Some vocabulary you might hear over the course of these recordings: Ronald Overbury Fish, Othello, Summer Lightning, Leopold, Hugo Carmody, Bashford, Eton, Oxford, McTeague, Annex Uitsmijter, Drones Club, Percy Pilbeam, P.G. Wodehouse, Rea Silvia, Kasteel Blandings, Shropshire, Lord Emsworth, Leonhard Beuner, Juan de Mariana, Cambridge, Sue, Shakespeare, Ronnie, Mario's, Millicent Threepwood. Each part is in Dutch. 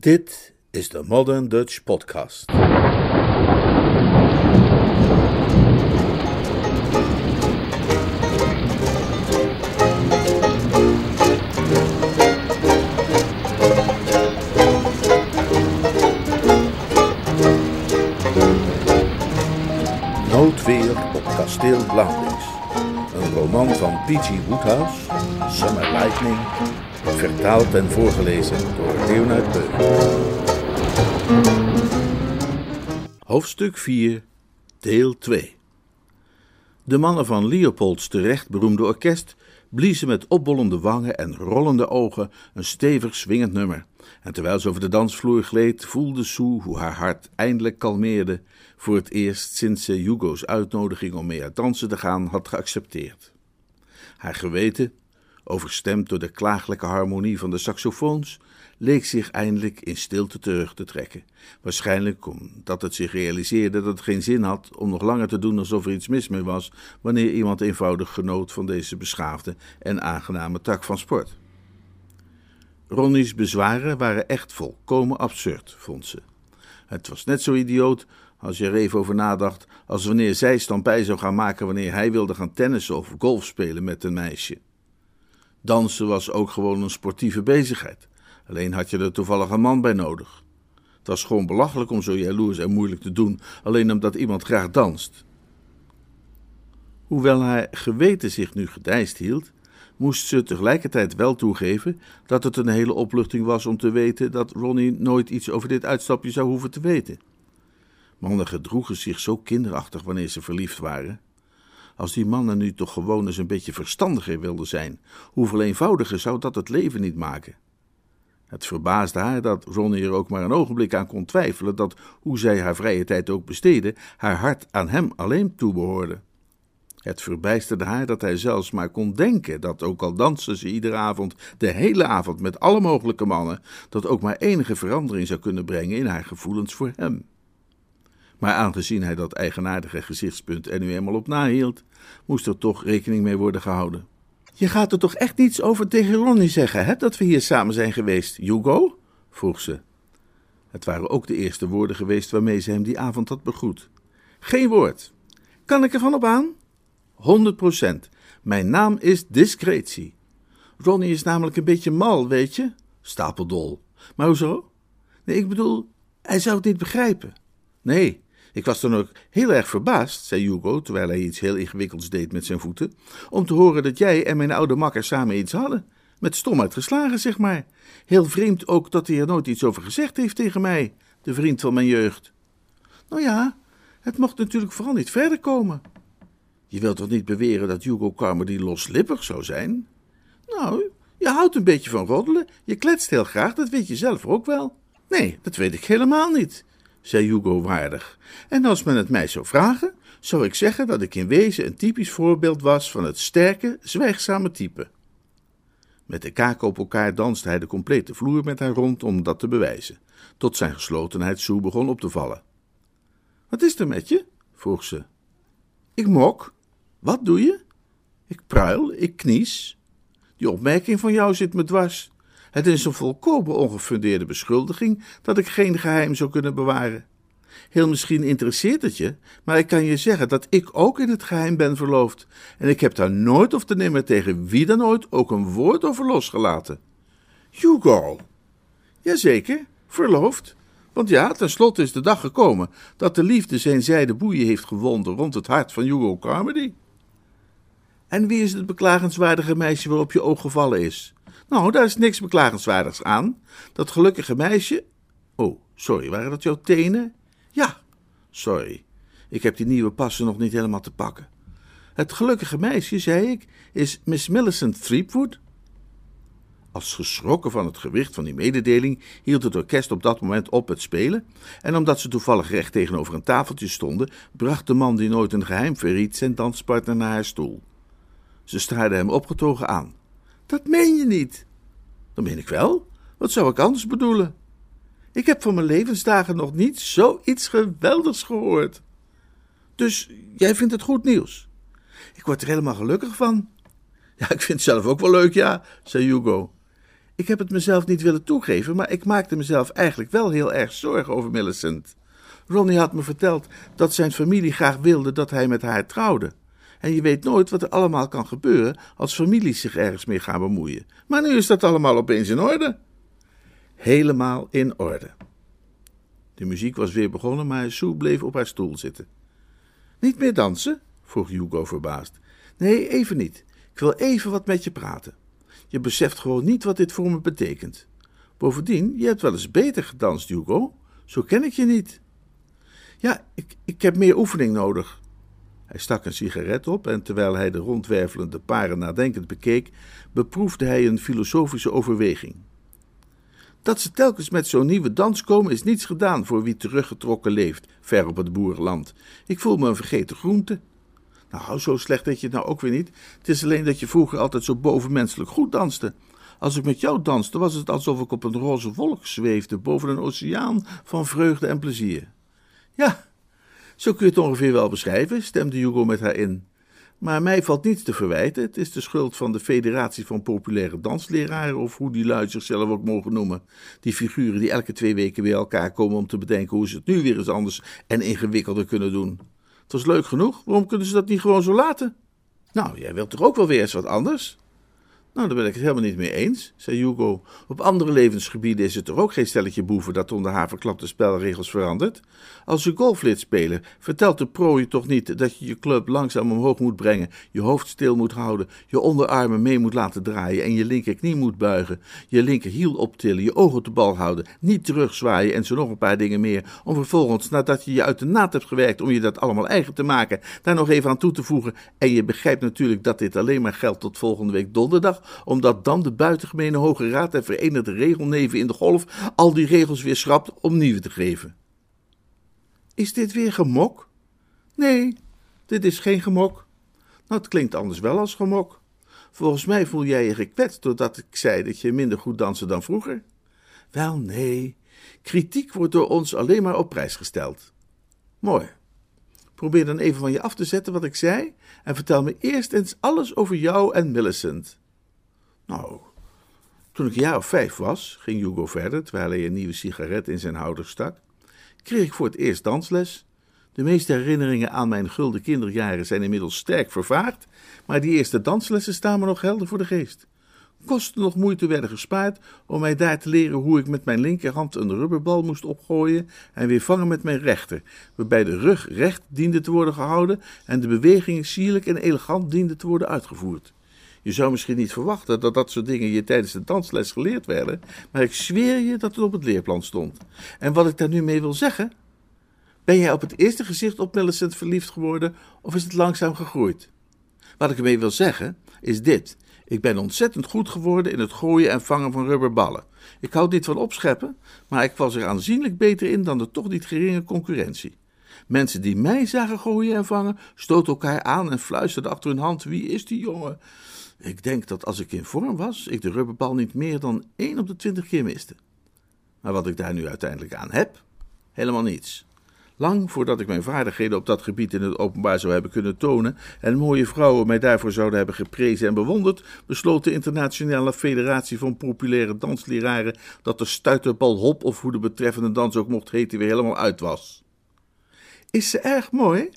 Dit is de Modern Dutch Podcast. Noodweer op Kasteel Blandings. Een roman van P.G. Wodehouse, Summer Lightning, vertaald en voorgelezen door Leonhard Beuner. Hoofdstuk 4, deel 2. De mannen van Leopolds terecht beroemde orkest bliezen met opbollende wangen en rollende ogen een stevig swingend nummer. En terwijl ze over de dansvloer gleed, voelde Sue hoe haar hart eindelijk kalmeerde, voor het eerst sinds ze Hugo's uitnodiging om mee uit dansen te gaan had geaccepteerd. Haar geweten, overstemd door de klagelijke harmonie van de saxofoons, leek zich eindelijk in stilte terug te trekken. Waarschijnlijk omdat het zich realiseerde dat het geen zin had om nog langer te doen alsof er iets mis mee was, wanneer iemand eenvoudig genoot van deze beschaafde en aangename tak van sport. Ronnie's bezwaren waren echt volkomen absurd, vond ze. Het was net zo idioot, als je er even over nadacht, als wanneer zij stampij zou gaan maken wanneer hij wilde gaan tennissen of golf spelen met een meisje. Dansen was ook gewoon een sportieve bezigheid. Alleen had je er toevallig een man bij nodig. Het was gewoon belachelijk om zo jaloers en moeilijk te doen, alleen omdat iemand graag danst. Hoewel haar geweten zich nu gedijst hield, moest ze tegelijkertijd wel toegeven dat het een hele opluchting was om te weten dat Ronnie nooit iets over dit uitstapje zou hoeven te weten. Mannen gedroegen zich zo kinderachtig wanneer ze verliefd waren. Als die mannen nu toch gewoon eens een beetje verstandiger wilden zijn, hoeveel eenvoudiger zou dat het leven niet maken? Het verbaasde haar dat Ronnie er ook maar een ogenblik aan kon twijfelen dat, hoe zij haar vrije tijd ook besteedde, haar hart aan hem alleen toebehoorde. Het verbijsterde haar dat hij zelfs maar kon denken dat, ook al dansten ze iedere avond, de hele avond met alle mogelijke mannen, dat ook maar enige verandering zou kunnen brengen in haar gevoelens voor hem. Maar aangezien hij dat eigenaardige gezichtspunt er nu eenmaal op nahield, moest er toch rekening mee worden gehouden. Je gaat er toch echt niets over tegen Ronnie zeggen, hè, dat we hier samen zijn geweest, Hugo? Vroeg ze. Het waren ook de eerste woorden geweest waarmee ze hem die avond had begroet. Geen woord. Kan ik ervan op aan? 100%. Mijn naam is discretie. Ronnie is namelijk een beetje mal, weet je? Stapeldol. Maar hoezo? Nee, ik bedoel, hij zou het niet begrijpen. Nee, ik was dan ook heel erg verbaasd, zei Hugo, terwijl hij iets heel ingewikkelds deed met zijn voeten, om te horen dat jij en mijn oude makker samen iets hadden. Met stomheid geslagen, zeg maar. Heel vreemd ook dat hij er nooit iets over gezegd heeft tegen mij, de vriend van mijn jeugd. Nou ja, het mocht natuurlijk vooral niet verder komen. Je wilt toch niet beweren dat Hugo Carmody loslippig zou zijn? Nou, je houdt een beetje van roddelen, je kletst heel graag, dat weet je zelf ook wel. Nee, dat weet ik helemaal niet, zei Hugo waardig. En als men het mij zou vragen, zou ik zeggen dat ik in wezen een typisch voorbeeld was van het sterke, zwijgzame type. Met de kaken op elkaar danste hij de complete vloer met haar rond om dat te bewijzen, tot zijn geslotenheid Sue begon op te vallen. Wat is er met je? Vroeg ze. Ik mok. Wat doe je? Ik pruil, ik knies. Die opmerking van jou zit me dwars. Het is een volkomen ongefundeerde beschuldiging dat ik geen geheim zou kunnen bewaren. Heel misschien interesseert het je, maar ik kan je zeggen dat ik ook in het geheim ben verloofd en ik heb daar nooit of te nimmer tegen wie dan ooit ook een woord over losgelaten. Hugo! Jazeker, verloofd. Want ja, tenslotte is de dag gekomen dat de liefde zijn zijde boeien heeft gewonden rond het hart van Hugo Carmody. En wie is het beklagenswaardige meisje waarop je oog gevallen is? Nou, daar is niks beklagenswaardigs aan. Dat gelukkige meisje... Oh, sorry, waren dat jouw tenen? Ja, sorry. Ik heb die nieuwe passen nog niet helemaal te pakken. Het gelukkige meisje, zei ik, is Miss Millicent Threepwood. Als geschrokken van het gewicht van die mededeling hield het orkest op dat moment op het spelen, en omdat ze toevallig recht tegenover een tafeltje stonden, bracht de man die nooit een geheim verried zijn danspartner naar haar stoel. Ze staarde hem opgetogen aan. Dat meen je niet. Dat meen ik wel. Wat zou ik anders bedoelen? Ik heb van mijn levensdagen nog niet zoiets geweldigs gehoord. Dus jij vindt het goed nieuws? Ik word er helemaal gelukkig van. Ja, ik vind het zelf ook wel leuk, ja, zei Hugo. Ik heb het mezelf niet willen toegeven, maar ik maakte mezelf eigenlijk wel heel erg zorgen over Millicent. Ronnie had me verteld dat zijn familie graag wilde dat hij met haar trouwde. En je weet nooit wat er allemaal kan gebeuren als families zich ergens mee gaan bemoeien. Maar nu is dat allemaal opeens in orde. Helemaal in orde. De muziek was weer begonnen, maar Sue bleef op haar stoel zitten. Niet meer dansen? Vroeg Hugo verbaasd. Nee, even niet. Ik wil even wat met je praten. Je beseft gewoon niet wat dit voor me betekent. Bovendien, je hebt wel eens beter gedanst, Hugo. Zo ken ik je niet. Ja, ik heb meer oefening nodig. Hij stak een sigaret op en terwijl hij de rondwervelende paren nadenkend bekeek, beproefde hij een filosofische overweging. Dat ze telkens met zo'n nieuwe dans komen is niets gedaan voor wie teruggetrokken leeft, ver op het boerenland. Ik voel me een vergeten groente. Nou, zo slecht deed je het nou ook weer niet. Het is alleen dat je vroeger altijd zo bovenmenselijk goed danste. Als ik met jou danste, was het alsof ik op een roze wolk zweefde boven een oceaan van vreugde en plezier. Ja, zo kun je het ongeveer wel beschrijven, stemde Hugo met haar in. Maar mij valt niets te verwijten. Het is de schuld van de Federatie van Populaire Dansleraren, of hoe die lui zichzelf ook mogen noemen. Die figuren die elke 2 weken bij elkaar komen om te bedenken hoe ze het nu weer eens anders en ingewikkelder kunnen doen. Het was leuk genoeg, waarom kunnen ze dat niet gewoon zo laten? Nou, jij wilt toch ook wel weer eens wat anders? Nou, daar ben ik het helemaal niet mee eens, zei Hugo. Op andere levensgebieden is het toch ook geen stelletje boeven dat onder haar verklapte spelregels verandert? Als je golf lid spelen, vertelt de pro je toch niet dat je je club langzaam omhoog moet brengen, je hoofd stil moet houden, je onderarmen mee moet laten draaien en je linkerknie moet buigen, je linkerhiel optillen, je ogen op de bal houden, niet terugzwaaien en zo nog een paar dingen meer, om vervolgens, nadat je je uit de naad hebt gewerkt om je dat allemaal eigen te maken, daar nog even aan toe te voegen. En je begrijpt natuurlijk dat dit alleen maar geldt tot volgende week donderdag, omdat dan de buitengemene Hoge Raad en Verenigde Regelneven in de Golf al die regels weer schrapt om nieuwe te geven. Is dit weer gemok? Nee, dit is geen gemok. Nou, het klinkt anders wel als gemok. Volgens mij voel jij je gekwetst doordat ik zei dat je minder goed danste dan vroeger. Wel, nee. Kritiek wordt door ons alleen maar op prijs gesteld. Mooi. Probeer dan even van je af te zetten wat ik zei en vertel me eerst eens alles over jou en Millicent. Nou, toen ik een jaar of 5 was, ging Hugo verder, terwijl hij een nieuwe sigaret in zijn houder stak, kreeg ik voor het eerst dansles. De meeste herinneringen aan mijn gulden kinderjaren zijn inmiddels sterk vervaagd, maar die eerste danslessen staan me nog helder voor de geest. Kosten nog moeite werden gespaard om mij daar te leren hoe ik met mijn linkerhand een rubberbal moest opgooien en weer vangen met mijn rechter, waarbij de rug recht diende te worden gehouden en de bewegingen sierlijk en elegant dienden te worden uitgevoerd. Je zou misschien niet verwachten dat dat soort dingen je tijdens de dansles geleerd werden, maar ik zweer je dat het op het leerplan stond. En wat ik daar nu mee wil zeggen? Ben jij op het eerste gezicht op Millicent verliefd geworden of is het langzaam gegroeid? Wat ik ermee wil zeggen is dit. Ik ben ontzettend goed geworden in het gooien en vangen van rubberballen. Ik hou niet van opscheppen, maar ik was er aanzienlijk beter in dan de toch niet geringe concurrentie. Mensen die mij zagen gooien en vangen, stoten elkaar aan en fluisterden achter hun hand, wie is die jongen? Ik denk dat als ik in vorm was, ik de rubberbal niet meer dan 1 op de 20 keer miste. Maar wat ik daar nu uiteindelijk aan heb? Helemaal niets. Lang voordat ik mijn vaardigheden op dat gebied in het openbaar zou hebben kunnen tonen en mooie vrouwen mij daarvoor zouden hebben geprezen en bewonderd, besloot de Internationale Federatie van Populaire Dansleraren dat de stuiterbal hop of hoe de betreffende dans ook mocht heten weer helemaal uit was. Is ze erg mooi?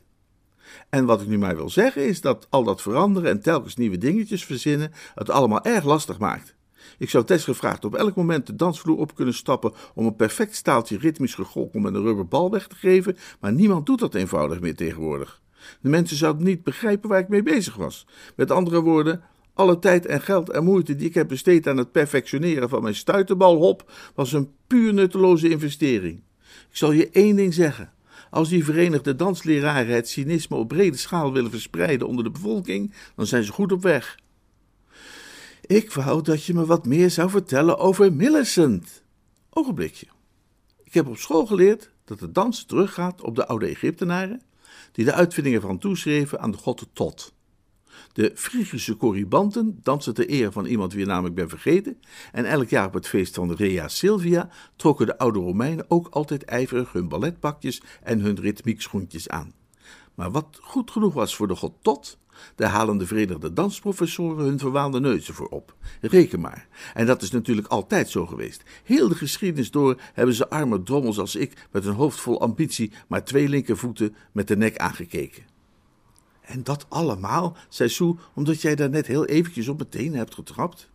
En wat ik nu maar wil zeggen is dat al dat veranderen en telkens nieuwe dingetjes verzinnen het allemaal erg lastig maakt. Ik zou desgevraagd op elk moment de dansvloer op kunnen stappen om een perfect staaltje ritmisch gegolf met een rubberbal weg te geven, maar niemand doet dat eenvoudig meer tegenwoordig. De mensen zouden niet begrijpen waar ik mee bezig was. Met andere woorden, alle tijd en geld en moeite die ik heb besteed aan het perfectioneren van mijn stuiterbalhop was een puur nutteloze investering. Ik zal je 1 ding zeggen. Als die Verenigde Dansleraren het cynisme op brede schaal willen verspreiden onder de bevolking, dan zijn ze goed op weg. Ik wou dat je me wat meer zou vertellen over Millicent. Ogenblikje. Ik heb op school geleerd dat de dans teruggaat op de oude Egyptenaren, die de uitvindingen van toeschreven aan de god Tot. De Frigische Corribanten dansen ter ere van iemand wier naam ik ben vergeten, en elk jaar op het feest van Rea Silvia trokken de oude Romeinen ook altijd ijverig hun balletpakjes en hun ritmiekschoentjes aan. Maar wat goed genoeg was voor de god Tot, Daar halen de Verenigde Dansprofessoren hun verwaalde neuzen voor op. Reken maar. En dat is natuurlijk altijd zo geweest. Heel de geschiedenis door hebben ze arme drommels als ik met een hoofd vol ambitie maar 2 linkervoeten met de nek aangekeken. En dat allemaal, zei Sue, omdat jij daar net heel eventjes op mijn tenen hebt getrapt.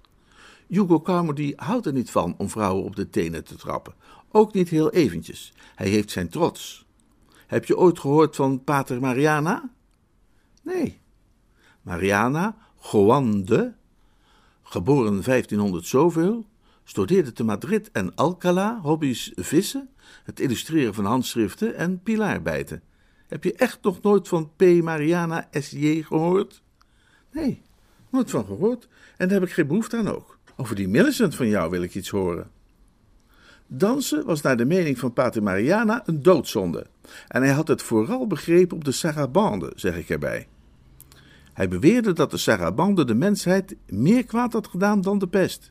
Hugo Carmody houdt er niet van om vrouwen op de tenen te trappen. Ook niet heel eventjes. Hij heeft zijn trots. Heb je ooit gehoord van pater Mariana? Nee. Mariana, Juan de, geboren 1500 zoveel, studeerde te Madrid en Alcalá, hobby's vissen, het illustreren van handschriften en pilaarbijten. Heb je echt nog nooit van P. Mariana S.J. gehoord? Nee, nooit van gehoord en daar heb ik geen behoefte aan ook. Over die Millicent van jou wil ik iets horen. Dansen was naar de mening van pater Mariana een doodzonde en hij had het vooral begrepen op de sarabande, zeg ik erbij. Hij beweerde dat de sarabande de mensheid meer kwaad had gedaan dan de pest.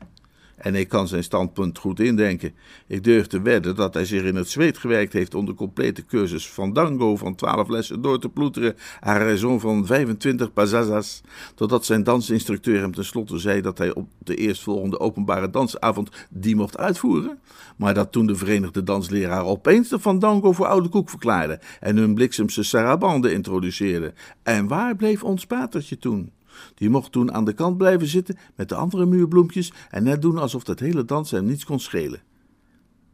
En ik kan zijn standpunt goed indenken. Ik durf te wedden dat hij zich in het zweet gewerkt heeft om de complete cursus Fandango van 12 lessen door te ploeteren, à raison van 25 pazazas, totdat zijn dansinstructeur hem tenslotte zei dat hij op de eerstvolgende openbare dansavond die mocht uitvoeren, maar dat toen de Verenigde Dansleraar opeens de Fandango voor oude koek verklaarde en hun bliksemse sarabande introduceerde. En waar bleef ons patertje toen? Die mocht toen aan de kant blijven zitten met de andere muurbloempjes en net doen alsof dat hele dans hem niets kon schelen.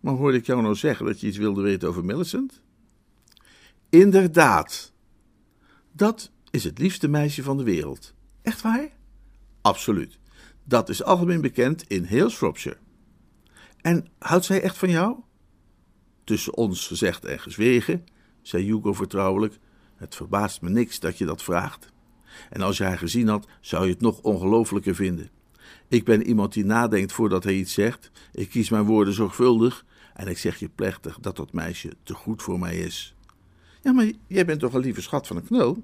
Maar hoorde ik jou nou zeggen dat je iets wilde weten over Millicent? Inderdaad. Dat is het liefste meisje van de wereld. Echt waar? Absoluut. Dat is algemeen bekend in heel Shropshire. En houdt zij echt van jou? Tussen ons gezegd en gezwegen, zei Hugo vertrouwelijk, het verbaast me niks dat je dat vraagt. En als je haar gezien had, zou je het nog ongelooflijker vinden. Ik ben iemand die nadenkt voordat hij iets zegt. Ik kies mijn woorden zorgvuldig en ik zeg je plechtig dat dat meisje te goed voor mij is. Ja, maar jij bent toch een lieve schat van een knul?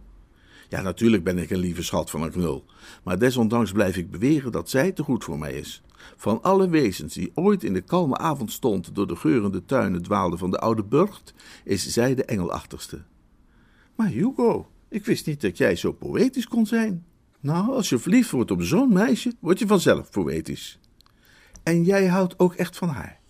Ja, natuurlijk ben ik een lieve schat van een knul. Maar desondanks blijf ik beweren dat zij te goed voor mij is. Van alle wezens die ooit in de kalme avondstond door de geurende tuinen dwaalden van de oude burcht, is zij de engelachtigste. Maar Hugo... ik wist niet dat jij zo poëtisch kon zijn. Nou, als je verliefd wordt op zo'n meisje, word je vanzelf poëtisch. En jij houdt ook echt van haar.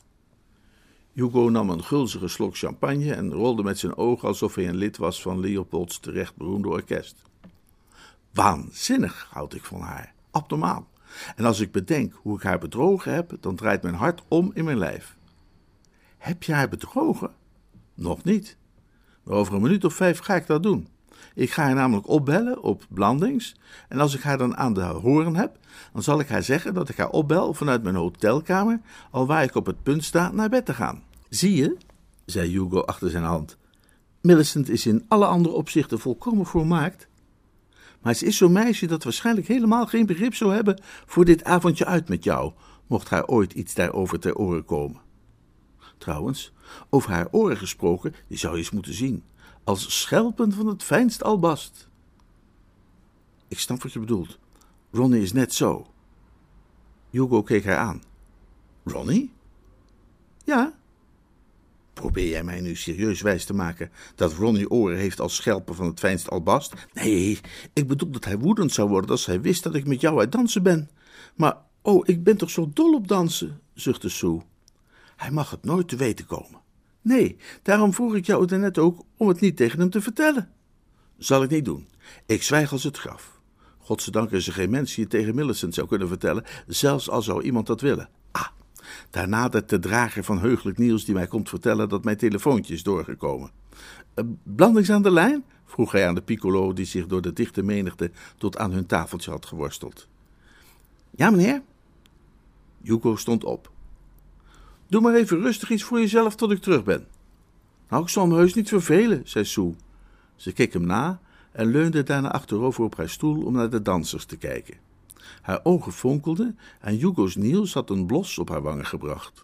Hugo nam een gulzige slok champagne en rolde met zijn ogen alsof hij een lid was van Leopolds terecht beroemde orkest. Waanzinnig houd ik van haar, abnormaal. En als ik bedenk hoe ik haar bedrogen heb, dan draait mijn hart om in mijn lijf. Heb je haar bedrogen? Nog niet. Maar over een minuut of 5 ga ik dat doen. Ik ga haar namelijk opbellen op Blandings en als ik haar dan aan de horen heb, dan zal ik haar zeggen dat ik haar opbel vanuit mijn hotelkamer, alwaar ik op het punt sta naar bed te gaan. Zie je, zei Hugo achter zijn hand, Millicent is in alle andere opzichten volkomen volmaakt, maar ze is zo'n meisje dat waarschijnlijk helemaal geen begrip zou hebben voor dit avondje uit met jou, mocht haar ooit iets daarover ter oren komen. Trouwens, over haar oren gesproken, die zou je eens moeten zien. Als schelpen van het fijnst albast. Ik snap wat je bedoelt. Ronnie is net zo. Hugo keek haar aan. Ronnie? Ja. Probeer jij mij nu serieus wijs te maken dat Ronnie oren heeft als schelpen van het fijnst albast? Nee, ik bedoel dat hij woedend zou worden als hij wist dat ik met jou uit dansen ben. Maar, oh, ik ben toch zo dol op dansen, zuchtte Sue. Hij mag het nooit te weten komen. Nee, daarom vroeg ik jou daarnet ook om het niet tegen hem te vertellen. Zal ik niet doen. Ik zwijg als het graf. Godzijdank is er geen mens die het tegen Millicent zou kunnen vertellen, zelfs al zou iemand dat willen. Ah, daarna de drager van heugelijk nieuws die mij komt vertellen dat mijn telefoontje is doorgekomen. Blandings aan de lijn? Vroeg hij aan de piccolo die zich door de dichte menigte tot aan hun tafeltje had geworsteld. Ja, meneer. Hugo stond op. Doe maar even rustig iets voor jezelf tot ik terug ben. Nou, ik zal me heus niet vervelen, zei Sue. Ze keek hem na en leunde daarna achterover op haar stoel om naar de dansers te kijken. Haar ogen fonkelden en Hugo's Niels had een blos op haar wangen gebracht.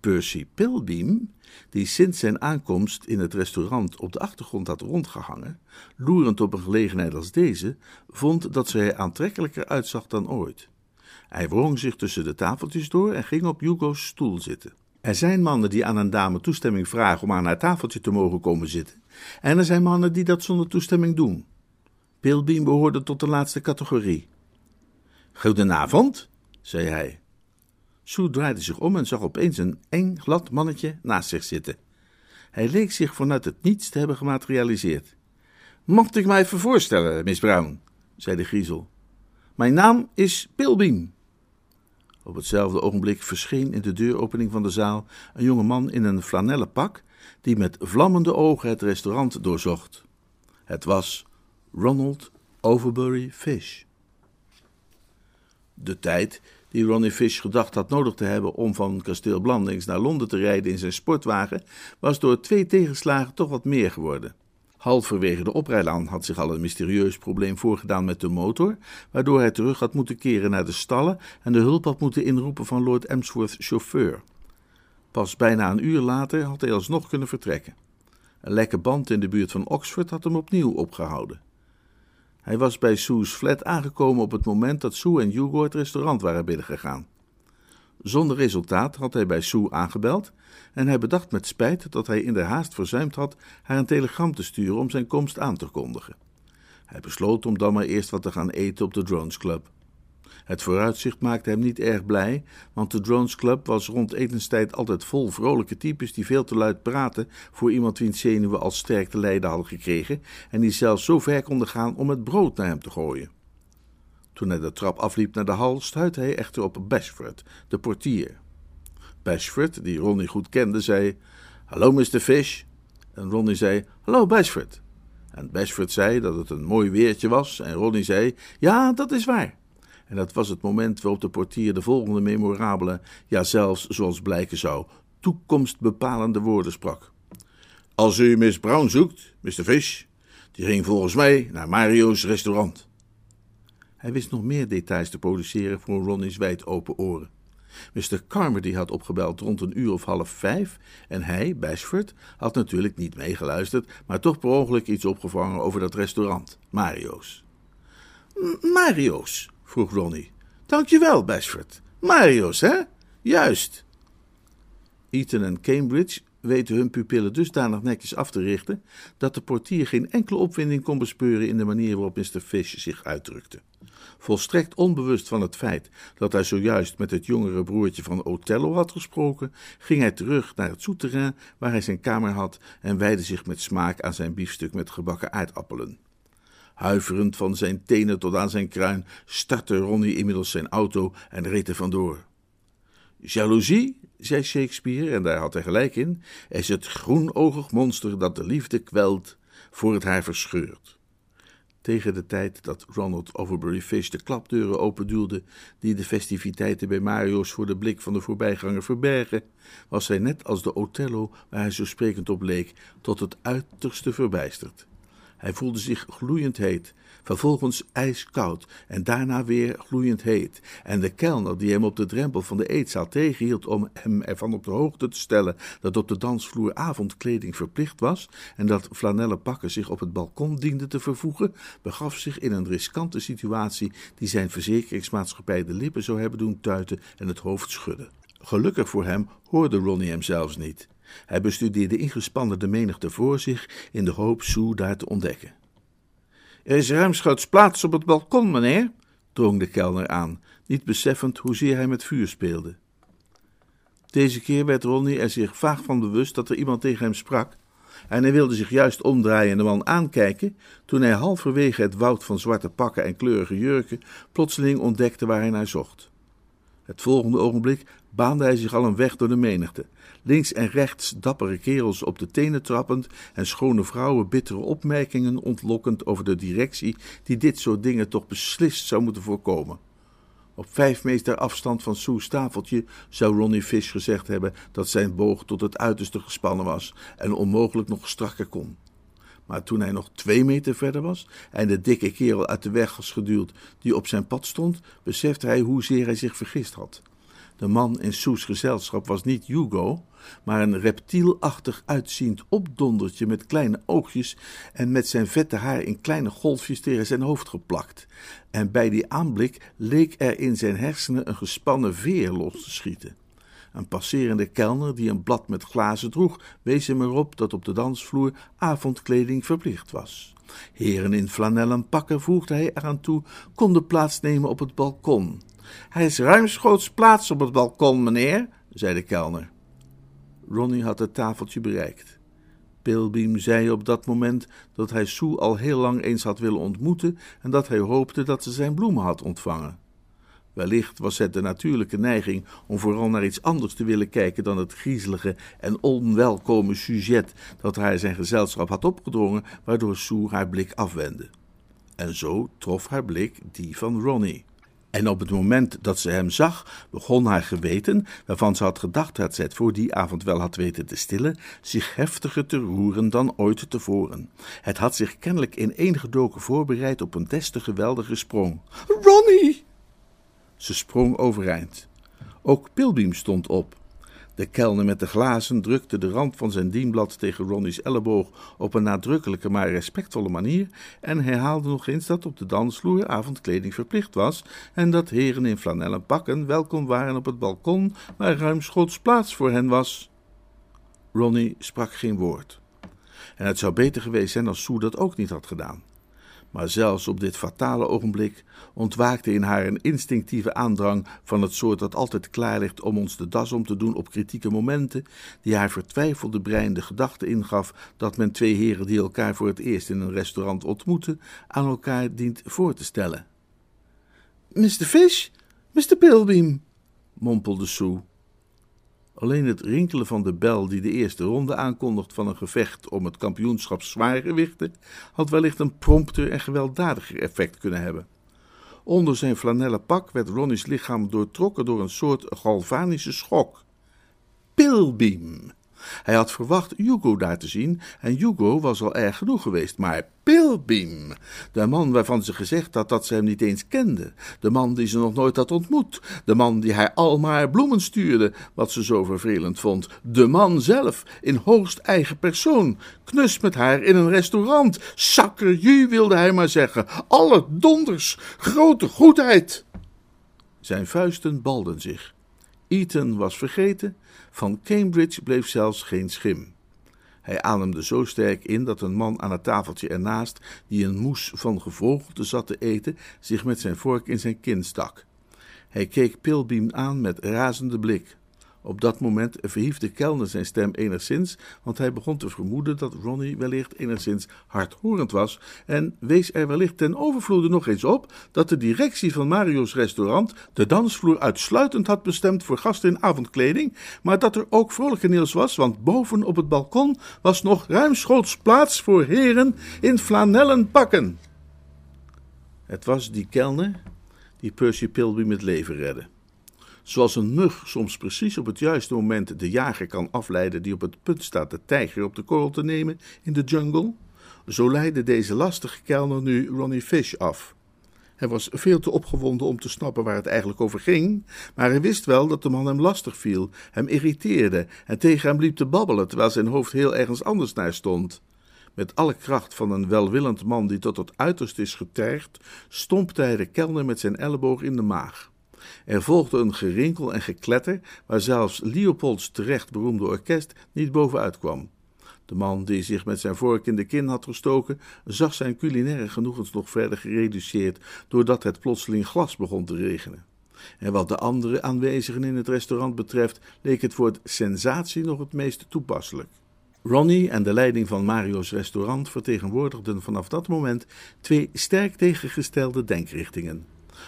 Percy Pilbeam, die sinds zijn aankomst in het restaurant op de achtergrond had rondgehangen, loerend op een gelegenheid als deze, vond dat zij aantrekkelijker uitzag dan ooit. Hij wrong zich tussen de tafeltjes door en ging op Hugo's stoel zitten. Er zijn mannen die aan een dame toestemming vragen om aan haar tafeltje te mogen komen zitten. En er zijn mannen die dat zonder toestemming doen. Pilbeam behoorde tot de laatste categorie. "Goedenavond," zei hij. Sue draaide zich om en zag opeens een eng, glad mannetje naast zich zitten. Hij leek zich vanuit het niets te hebben gematerialiseerd. "Mocht ik mij even voorstellen, Miss Brown," zei de griezel. "Mijn naam is Pilbeam." Op hetzelfde ogenblik verscheen in de deuropening van de zaal een jonge man in een flanellen pak die met vlammende ogen het restaurant doorzocht. Het was Ronald Overbury Fish. De tijd die Ronnie Fish gedacht had nodig te hebben om van Kasteel Blandings naar Londen te rijden in zijn sportwagen, was door 2 tegenslagen toch wat meer geworden. Halverwege de oprijlaan had zich al een mysterieus probleem voorgedaan met de motor, waardoor hij terug had moeten keren naar de stallen en de hulp had moeten inroepen van Lord Emsworth's chauffeur. Pas bijna een uur later had hij alsnog kunnen vertrekken. Een lekke band in de buurt van Oxford had hem opnieuw opgehouden. Hij was bij Sue's flat aangekomen op het moment dat Sue en Hugo het restaurant waren binnengegaan. Zonder resultaat had hij bij Sue aangebeld en hij bedacht met spijt dat hij in de haast verzuimd had haar een telegram te sturen om zijn komst aan te kondigen. Hij besloot om dan maar eerst wat te gaan eten op de Drones Club. Het vooruitzicht maakte hem niet erg blij, want de Drones Club was rond etenstijd altijd vol vrolijke types die veel te luid praten voor iemand wiens zenuwen al sterk te lijden hadden gekregen en die zelfs zo ver konden gaan om het brood naar hem te gooien. Toen hij de trap afliep naar de hal, stuitte hij echter op Bashford, de portier. Bashford, die Ronnie goed kende, zei: "Hallo, Mr. Fish." En Ronnie zei: "Hallo, Bashford." En Bashford zei dat het een mooi weertje was en Ronnie zei: "Ja, dat is waar." En dat was het moment waarop de portier de volgende memorabele, ja zelfs, zoals blijken zou, toekomstbepalende woorden sprak. "Als u Miss Brown zoekt, Mr. Fish, die ging volgens mij naar Mario's restaurant." Hij wist nog meer details te produceren voor Ronnie's wijd open oren. Mr. Carmody had opgebeld rond 4:30 en hij, Bashford, had natuurlijk niet meegeluisterd, maar toch per ongeluk iets opgevangen over dat restaurant, Mario's. Mario's? Vroeg Ronnie. "Dankjewel, Bashford. Mario's, hè? Juist." Eton en Cambridge weten hun pupillen dusdanig netjes af te richten dat de portier geen enkele opwinding kon bespeuren in de manier waarop Mr. Fish zich uitdrukte. Volstrekt onbewust van het feit dat hij zojuist met het jongere broertje van Othello had gesproken, ging hij terug naar het souterrain waar hij zijn kamer had en wijdde zich met smaak aan zijn biefstuk met gebakken aardappelen. Huiverend van zijn tenen tot aan zijn kruin startte Ronnie inmiddels zijn auto en reed er vandoor. "Jaloezie," zei Shakespeare, en daar had hij gelijk in, "is het groenoogig monster dat de liefde kwelt voor het haar verscheurt." Tegen de tijd dat Ronald Overbury Fish de klapdeuren openduwde die de festiviteiten bij Mario's voor de blik van de voorbijganger verbergen, was hij net als de Othello waar hij zo sprekend op leek tot het uiterste verbijsterd. Hij voelde zich gloeiend heet, vervolgens ijskoud en daarna weer gloeiend heet. En de kelner die hem op de drempel van de eetzaal tegenhield om hem ervan op de hoogte te stellen dat op de dansvloer avondkleding verplicht was en dat flanellen pakken zich op het balkon dienden te vervoegen, begaf zich in een riskante situatie die zijn verzekeringsmaatschappij de lippen zou hebben doen tuiten en het hoofd schudden. Gelukkig voor hem hoorde Ronnie hem zelfs niet. Hij bestudeerde ingespannen de menigte voor zich in de hoop Sue daar te ontdekken. "Er is ruimschoots plaats op het balkon, meneer," drong de kelner aan, niet beseffend hoezeer hij met vuur speelde. Deze keer werd Ronnie er zich vaag van bewust dat er iemand tegen hem sprak en hij wilde zich juist omdraaien en de man aankijken toen hij halverwege het woud van zwarte pakken en kleurige jurken plotseling ontdekte waar hij naar zocht. Het volgende ogenblik baande hij zich al een weg door de menigte, links en rechts dappere kerels op de tenen trappend en schone vrouwen bittere opmerkingen ontlokkend over de directie die dit soort dingen toch beslist zou moeten voorkomen. Op 5 meter afstand van Sue's tafeltje zou Ronnie Fish gezegd hebben dat zijn boog tot het uiterste gespannen was en onmogelijk nog strakker kon. Maar toen hij nog 2 meter verder was en de dikke kerel uit de weg was geduwd die op zijn pad stond, besefte hij hoezeer hij zich vergist had. De man in Sue's gezelschap was niet Hugo, maar een reptielachtig uitziend opdondertje met kleine oogjes en met zijn vette haar in kleine golfjes tegen zijn hoofd geplakt. En bij die aanblik leek er in zijn hersenen een gespannen veer los te schieten. Een passerende kelner die een blad met glazen droeg, wees hem erop dat op de dansvloer avondkleding verplicht was. Heren in flanellen pakken, voegde hij eraan toe, konden plaatsnemen op het balkon. Hij is ruimschoots plaats op het balkon, meneer, zei de kelner. Ronnie had het tafeltje bereikt. Pilbeam zei op dat moment dat hij Sue al heel lang eens had willen ontmoeten en dat hij hoopte dat ze zijn bloemen had ontvangen. Wellicht was het de natuurlijke neiging om vooral naar iets anders te willen kijken dan het griezelige en onwelkome sujet dat haar zijn gezelschap had opgedrongen, waardoor Sue haar blik afwendde. En zo trof haar blik die van Ronnie. En op het moment dat ze hem zag, begon haar geweten, waarvan ze had gedacht dat zij het voor die avond wel had weten te stillen, zich heftiger te roeren dan ooit tevoren. Het had zich kennelijk ineengedoken voorbereid op een des te geweldige sprong. Ronnie! Ze sprong overeind. Ook Pilbeam stond op. De kelner met de glazen drukte de rand van zijn dienblad tegen Ronnie's elleboog op een nadrukkelijke maar respectvolle manier en herhaalde nog eens dat op de dansvloer avondkleding verplicht was en dat heren in flanellen pakken welkom waren op het balkon waar ruimschoots plaats voor hen was. Ronnie sprak geen woord. En het zou beter geweest zijn als Sue dat ook niet had gedaan. Maar zelfs op dit fatale ogenblik ontwaakte in haar een instinctieve aandrang van het soort dat altijd klaar ligt om ons de das om te doen op kritieke momenten, die haar vertwijfelde brein de gedachte ingaf dat men twee heren die elkaar voor het eerst in een restaurant ontmoeten, aan elkaar dient voor te stellen. Mr. Fish, Mr. Pilbeam, mompelde Sue. Alleen het rinkelen van de bel die de eerste ronde aankondigt van een gevecht om het kampioenschap zwaargewichten had wellicht een prompter en gewelddadiger effect kunnen hebben. Onder zijn flanellen pak werd Ronnie's lichaam doortrokken door een soort galvanische schok. Pilbeam! Hij had verwacht Hugo daar te zien en Hugo was al erg genoeg geweest, maar Pilbeam, de man waarvan ze gezegd had dat ze hem niet eens kende, de man die ze nog nooit had ontmoet, de man die haar al maar bloemen stuurde, wat ze zo vervelend vond, de man zelf, in hoogst eigen persoon, knus met haar in een restaurant, sakkerju wilde hij maar zeggen, alle donders, grote goedheid. Zijn vuisten balden zich. Eton was vergeten, van Cambridge bleef zelfs geen schim. Hij ademde zo sterk in dat een man aan het tafeltje ernaast, die een moes van gevogelte zat te eten, zich met zijn vork in zijn kin stak. Hij keek Pilbeam aan met razende blik. Op dat moment verhief de kelner zijn stem enigszins, want hij begon te vermoeden dat Ronnie wellicht enigszins hardhorend was en wees er wellicht ten overvloede nog eens op dat de directie van Mario's restaurant de dansvloer uitsluitend had bestemd voor gasten in avondkleding, maar dat er ook vrolijke nieuws was, want boven op het balkon was nog ruimschoots plaats voor heren in flanellen pakken. Het was die kelner die Percy Pilbeam het leven redde. Zoals een mug soms precies op het juiste moment de jager kan afleiden die op het punt staat de tijger op de korrel te nemen in de jungle, zo leidde deze lastige kelner nu Ronnie Fish af. Hij was veel te opgewonden om te snappen waar het eigenlijk over ging, maar hij wist wel dat de man hem lastig viel, hem irriteerde en tegen hem liep te babbelen terwijl zijn hoofd heel ergens anders naar stond. Met alle kracht van een welwillend man die tot het uiterste is getergd, stompte hij de kelner met zijn elleboog in de maag. Er volgde een gerinkel en gekletter, waar zelfs Leopolds terecht beroemde orkest niet bovenuit kwam. De man die zich met zijn vork in de kin had gestoken, zag zijn culinaire genoegens nog verder gereduceerd, doordat het plotseling glas begon te regenen. En wat de andere aanwezigen in het restaurant betreft, leek het woord sensatie nog het meest toepasselijk. Ronnie en de leiding van Mario's restaurant vertegenwoordigden vanaf dat moment twee sterk tegengestelde denkrichtingen.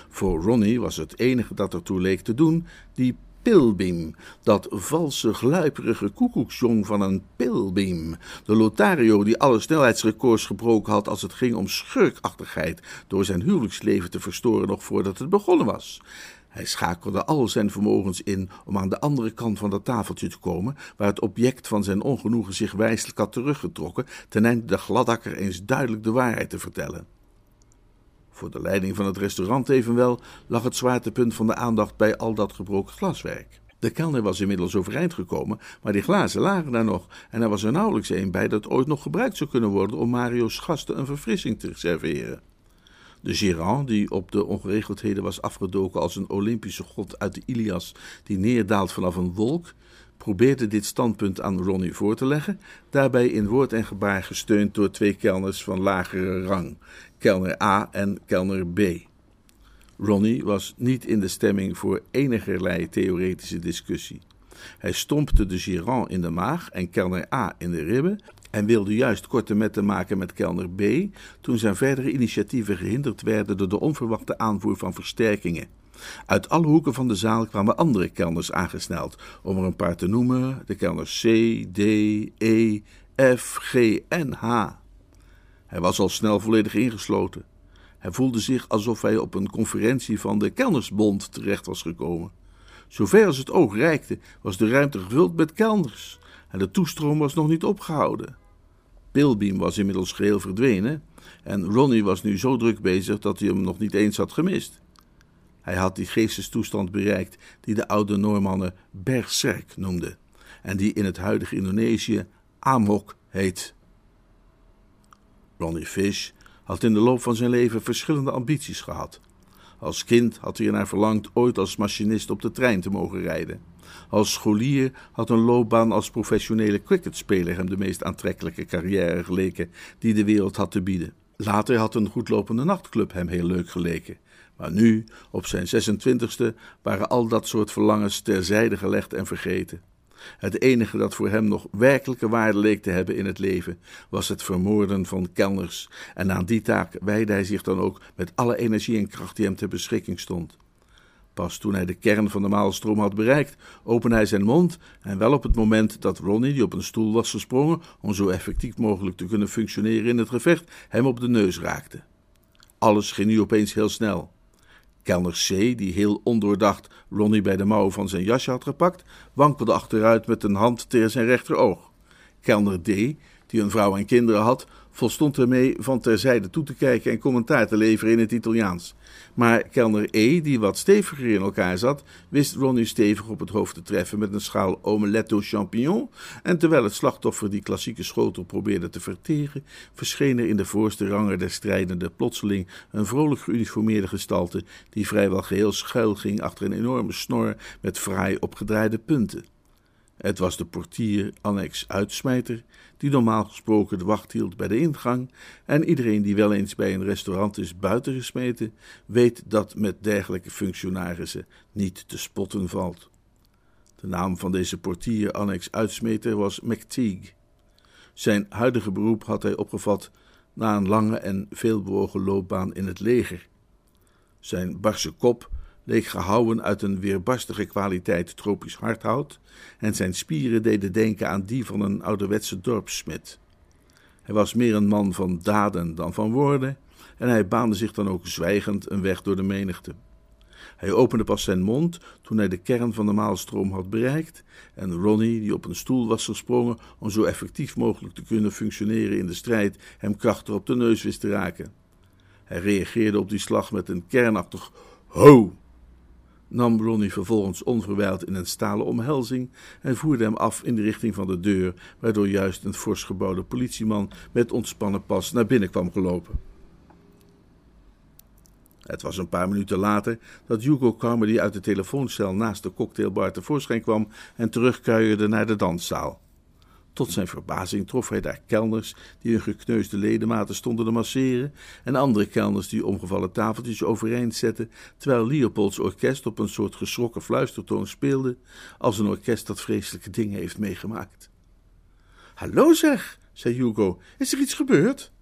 Voor Ronnie was het enige dat ertoe leek te doen, die Pilbeam, dat valse, gluiperige koekoeksjong van een Pilbeam, de Lothario die alle snelheidsrecords gebroken had als het ging om schurkachtigheid door zijn huwelijksleven te verstoren nog voordat het begonnen was. Hij schakelde al zijn vermogens in om aan de andere kant van dat tafeltje te komen, waar het object van zijn ongenoegen zich wijselijk had teruggetrokken, ten einde de gladakker eens duidelijk de waarheid te vertellen. Voor de leiding van het restaurant evenwel lag het zwaartepunt van de aandacht bij al dat gebroken glaswerk. De kelner was inmiddels overeind gekomen, maar die glazen lagen daar nog en er was er nauwelijks een bij dat ooit nog gebruikt zou kunnen worden om Mario's gasten een verfrissing te serveren. De gérant, die op de ongeregeldheden was afgedoken als een Olympische god uit de Ilias die neerdaalt vanaf een wolk, probeerde dit standpunt aan Ronnie voor te leggen, daarbij in woord en gebaar gesteund door twee kelners van lagere rang, kelner A en kelner B. Ronnie was niet in de stemming voor enigerlei theoretische discussie. Hij stompte de Giron in de maag en kelner A in de ribben en wilde juist korte metten maken met kelner B, toen zijn verdere initiatieven gehinderd werden door de onverwachte aanvoer van versterkingen. Uit alle hoeken van de zaal kwamen andere kelners aangesneld, om er een paar te noemen, de kelners C, D, E, F, G en H. Hij was al snel volledig ingesloten. Hij voelde zich alsof hij op een conferentie van de Kelnersbond terecht was gekomen. Zover als het oog reikte, was de ruimte gevuld met kelners en de toestroom was nog niet opgehouden. Pilbeam was inmiddels geheel verdwenen en Ronnie was nu zo druk bezig dat hij hem nog niet eens had gemist. Hij had die geestestoestand bereikt die de oude Noormannen berserk noemden en die in het huidige Indonesië amok heet. Ronnie Fish had in de loop van zijn leven verschillende ambities gehad. Als kind had hij ernaar verlangd ooit als machinist op de trein te mogen rijden. Als scholier had een loopbaan als professionele cricketspeler hem de meest aantrekkelijke carrière geleken die de wereld had te bieden. Later had een goedlopende nachtclub hem heel leuk geleken. Maar nu, op zijn 26e, waren al dat soort verlangens terzijde gelegd en vergeten. Het enige dat voor hem nog werkelijke waarde leek te hebben in het leven, was het vermoorden van kelners. En aan die taak wijdde hij zich dan ook met alle energie en kracht die hem ter beschikking stond. Pas toen hij de kern van de maalstroom had bereikt, opende hij zijn mond en wel op het moment dat Ronnie, die op een stoel was gesprongen om zo effectief mogelijk te kunnen functioneren in het gevecht, hem op de neus raakte. Alles ging nu opeens heel snel. Kelner C, die heel ondoordacht Ronnie bij de mouw van zijn jasje had gepakt, wankelde achteruit met een hand tegen zijn rechteroog. Kelner D, die een vrouw en kinderen had, volstond ermee van terzijde toe te kijken en commentaar te leveren in het Italiaans. Maar kelner E, die wat steviger in elkaar zat, wist Ronnie stevig op het hoofd te treffen met een schaal omelette aux champignons en terwijl het slachtoffer die klassieke schotel probeerde te verteren, verscheen er in de voorste rangen der strijdenden plotseling een vrolijk geuniformeerde gestalte die vrijwel geheel schuil ging achter een enorme snor met fraai opgedraaide punten. Het was de portier Annex Uitsmijter, die normaal gesproken de wacht hield bij de ingang, en iedereen die wel eens bij een restaurant is buitengesmeten, weet dat met dergelijke functionarissen niet te spotten valt. De naam van deze portier Annex Uitsmijter was McTeague. Zijn huidige beroep had hij opgevat na een lange en veelbewogen loopbaan in het leger. Zijn barse kop leek gehouwen uit een weerbarstige kwaliteit tropisch hardhout en zijn spieren deden denken aan die van een ouderwetse dorpssmid. Hij was meer een man van daden dan van woorden en hij baande zich dan ook zwijgend een weg door de menigte. Hij opende pas zijn mond toen hij de kern van de maalstroom had bereikt en Ronnie, die op een stoel was gesprongen om zo effectief mogelijk te kunnen functioneren in de strijd, hem krachtig op de neus wist te raken. Hij reageerde op die slag met een kernachtig ho! Nam Ronnie vervolgens onverwijld in een stalen omhelzing en voerde hem af in de richting van de deur, waardoor juist een fors gebouwde politieman met ontspannen pas naar binnen kwam gelopen. Het was een paar minuten later dat Hugo Carmody uit de telefooncel naast de cocktailbar tevoorschijn kwam en terugkuierde naar de danszaal. Tot zijn verbazing trof hij daar kelners die hun gekneusde ledematen stonden te masseren en andere kelners die omgevallen tafeltjes overeind zetten, terwijl Leopolds orkest op een soort geschrokken fluistertoon speelde, als een orkest dat vreselijke dingen heeft meegemaakt. "Hallo zeg," zei Hugo, "is er iets gebeurd?"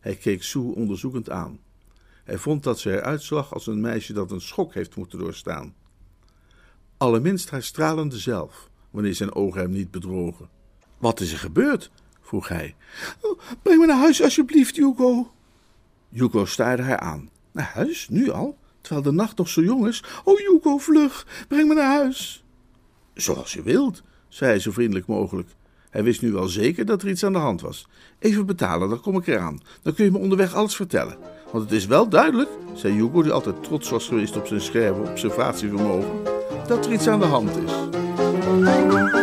Hij keek Sue onderzoekend aan. Hij vond dat ze eruit zag als een meisje dat een schok heeft moeten doorstaan. Allerminst haar stralende zelf, wanneer zijn ogen hem niet bedrogen. "Wat is er gebeurd?" vroeg hij. "Oh, breng me naar huis alsjeblieft, Hugo." Hugo staarde haar aan. "Naar huis? Nu al? Terwijl de nacht nog zo jong is? Oh, Hugo, vlug, breng me naar huis." "Zoals je wilt," zei hij zo vriendelijk mogelijk. Hij wist nu wel zeker dat er iets aan de hand was. "Even betalen, dan kom ik eraan. Dan kun je me onderweg alles vertellen. Want het is wel duidelijk," zei Hugo, die altijd trots was geweest op zijn scherpe observatievermogen, "dat er iets aan de hand is."